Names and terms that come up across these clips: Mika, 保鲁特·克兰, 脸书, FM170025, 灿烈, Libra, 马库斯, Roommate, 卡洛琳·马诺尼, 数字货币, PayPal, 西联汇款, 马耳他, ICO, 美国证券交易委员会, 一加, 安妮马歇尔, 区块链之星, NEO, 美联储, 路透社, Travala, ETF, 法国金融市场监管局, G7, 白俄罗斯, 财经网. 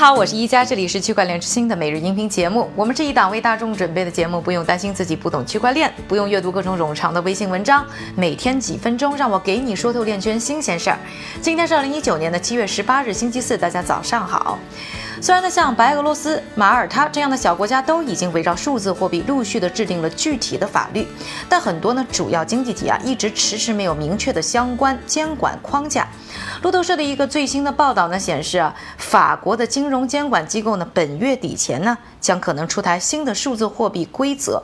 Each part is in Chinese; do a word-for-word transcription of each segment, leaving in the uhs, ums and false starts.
好，我是一加，这里是区块链之星的每日音频节目。我们这一档为大众准备的节目，不用担心自己不懂区块链，不用阅读各种冗长的微信文章，每天几分钟，让我给你说透链圈新鲜事儿。今天是二零一九年的七月十八日，星期四，大家早上好。虽然呢，像白俄罗斯、马耳他这样的小国家都已经围绕数字货币陆续的制定了具体的法律，但很多呢主要经济体啊一直迟迟没有明确的相关监管框架。路透社的一个最新的报道呢显示啊，法国的金融监管机构呢本月底前呢将可能出台新的数字货币规则，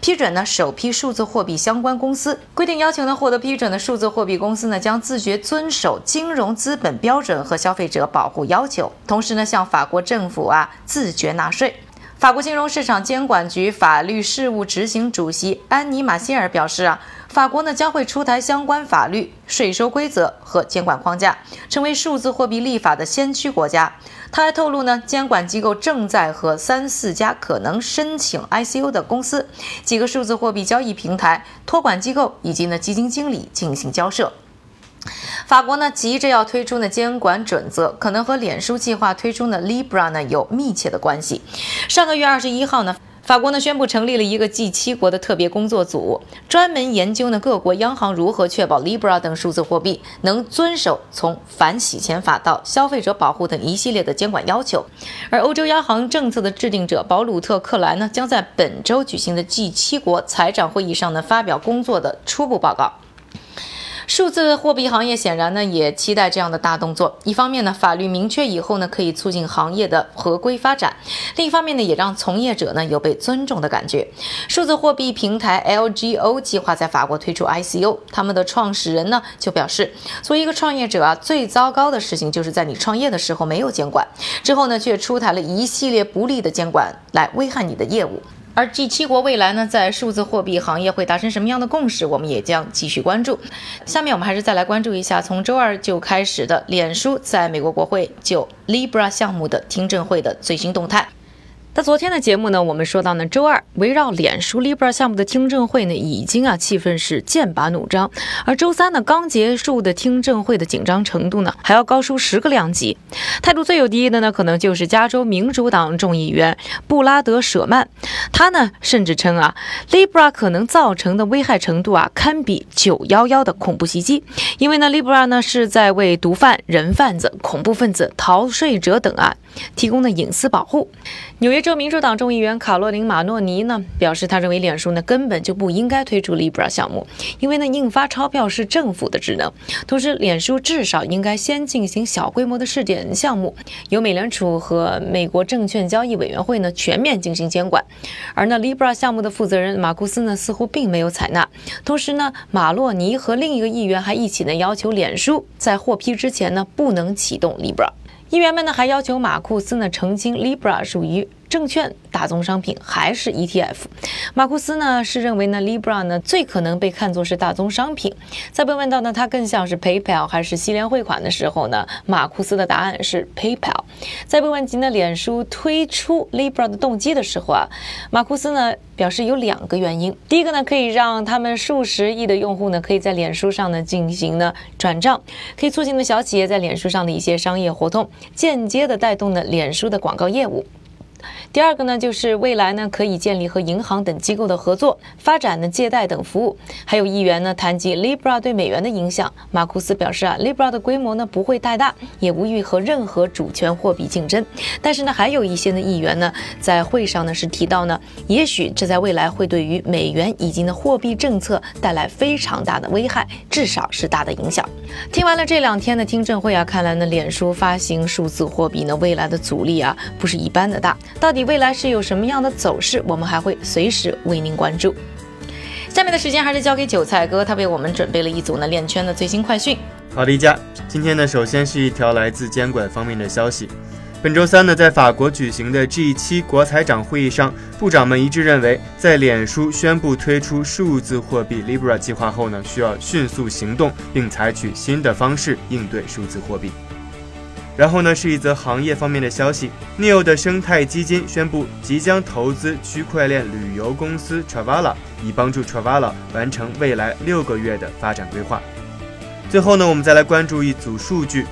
批准呢首批数字货币相关公司。规定要求呢获得批准的数字货币公司呢将自觉遵守金融资本标准和消费者保护要求，同时呢向法国政府啊自觉纳税。法国金融市场监管局法律事务执行主席安妮马歇尔表示啊，法国呢将会出台相关法律、税收规则和监管框架，成为数字货币立法的先驱国家。他还透露呢，监管机构正在和三四家可能申请 I C O 的公司、几个数字货币交易平台、托管机构以及呢基金经理进行交涉。法国呢急着要推出呢监管准则，可能和脸书计划推出呢 Libra 呢有密切的关系。上个月二十一号呢，法国呢宣布成立了一个 G 七 国的特别工作组，专门研究呢各国央行如何确保 Libra 等数字货币能遵守从反洗钱法到消费者保护等一系列的监管要求。而欧洲央行政策的制定者保鲁特·克兰呢，将在本周举行的 G 七 国财长会议上呢发表工作的初步报告。数字货币行业显然呢也期待这样的大动作，一方面呢法律明确以后呢可以促进行业的合规发展，另一方面呢也让从业者呢有被尊重的感觉。数字货币平台 L G O 计划在法国推出 I C O， 他们的创始人呢就表示，作为一个创业者啊，最糟糕的事情就是在你创业的时候没有监管，之后呢却出台了一系列不利的监管来危害你的业务。而 G 七 国未来呢，在数字货币行业会达成什么样的共识，我们也将继续关注。下面我们还是再来关注一下，从周二就开始的脸书在美国国会就 Libra 项目的听证会的最新动态。在昨天的节目呢，我们说到呢，周二围绕脸书 Libra 项目的听证会呢，已经啊气氛是剑拔弩张。而周三呢，刚结束的听证会的紧张程度呢，还要高出十个量级。态度最有敌意的呢，可能就是加州民主党众议员布拉德·舍曼，他呢甚至称啊 ，Libra 可能造成的危害程度啊，堪比九一一的恐怖袭击，因为呢 ，Libra 呢是在为毒贩、人贩子、恐怖分子、逃税者等啊提供的隐私保护。纽约州民主党众议员卡洛琳·马诺尼呢表示，他认为脸书呢根本就不应该推出 Libra 项目，因为呢印发钞票是政府的职能，同时脸书至少应该先进行小规模的试点项目，由美联储和美国证券交易委员会呢全面进行监管。而呢 Libra 项目的负责人马库斯呢似乎并没有采纳，同时呢马洛尼和另一个议员还一起呢要求脸书在获批之前呢不能启动 Libra。议员们呢还要求马库斯呢澄清 Libra 属于证券、大宗商品还是 E T F。 马库斯呢是认为呢 Libra 呢最可能被看作是大宗商品。在被问到呢它更像是 PayPal 还是西联汇款的时候呢，马库斯的答案是 PayPal。 在被问及呢脸书推出 Libra 的动机的时候啊，马库斯呢表示有两个原因。第一个呢，可以让他们数十亿的用户呢可以在脸书上呢进行呢转账，可以促进呢小企业在脸书上的一些商业活动，间接的带动呢脸书的广告业务。第二个呢，就是未来呢可以建立和银行等机构的合作，发展呢借贷等服务。还有议员呢谈及 Libra 对美元的影响，马库斯表示啊 ，Libra 的规模呢不会太大，也无意和任何主权货币竞争。但是呢，还有一些呢议员呢在会上呢是提到呢，也许这在未来会对于美元以及呢货币政策带来非常大的危害，至少是大的影响。听完了这两天的听证会啊，看来呢脸书发行数字货币呢未来的阻力啊不是一般的大。到底未来是有什么样的走势，我们还会随时为您关注。下面的时间还是交给韭菜哥，他为我们准备了一组呢链圈的最新快讯。好的，一家，今天呢首先是一条来自监管方面的消息。本周三呢，在法国举行的 G 七 国财长会议上，部长们一致认为，在脸书宣布推出数字货币 Libra 计划后呢，需要迅速行动，并采取新的方式应对数字货币。然后呢，是一则行业方面的消息。 N E O 的生态基金宣布即将投资区块链旅游公司 Travala， 以帮助 Travala 完成未来六个月的发展规划。最后呢，我们再来关注一组数据。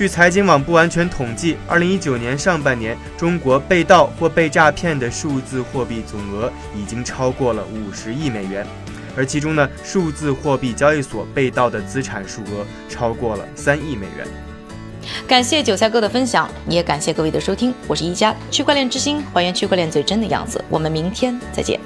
据财经网不完全统计，二零一九年上半年，中国被盗或被诈骗的数字货币总额已经超过了五十亿美元，而其中呢，数字货币交易所被盗的资产数额超过了三亿美元。感谢韭菜哥的分享，也感谢各位的收听，我是一加区块链之星，还原区块链最真的样子。我们明天再见。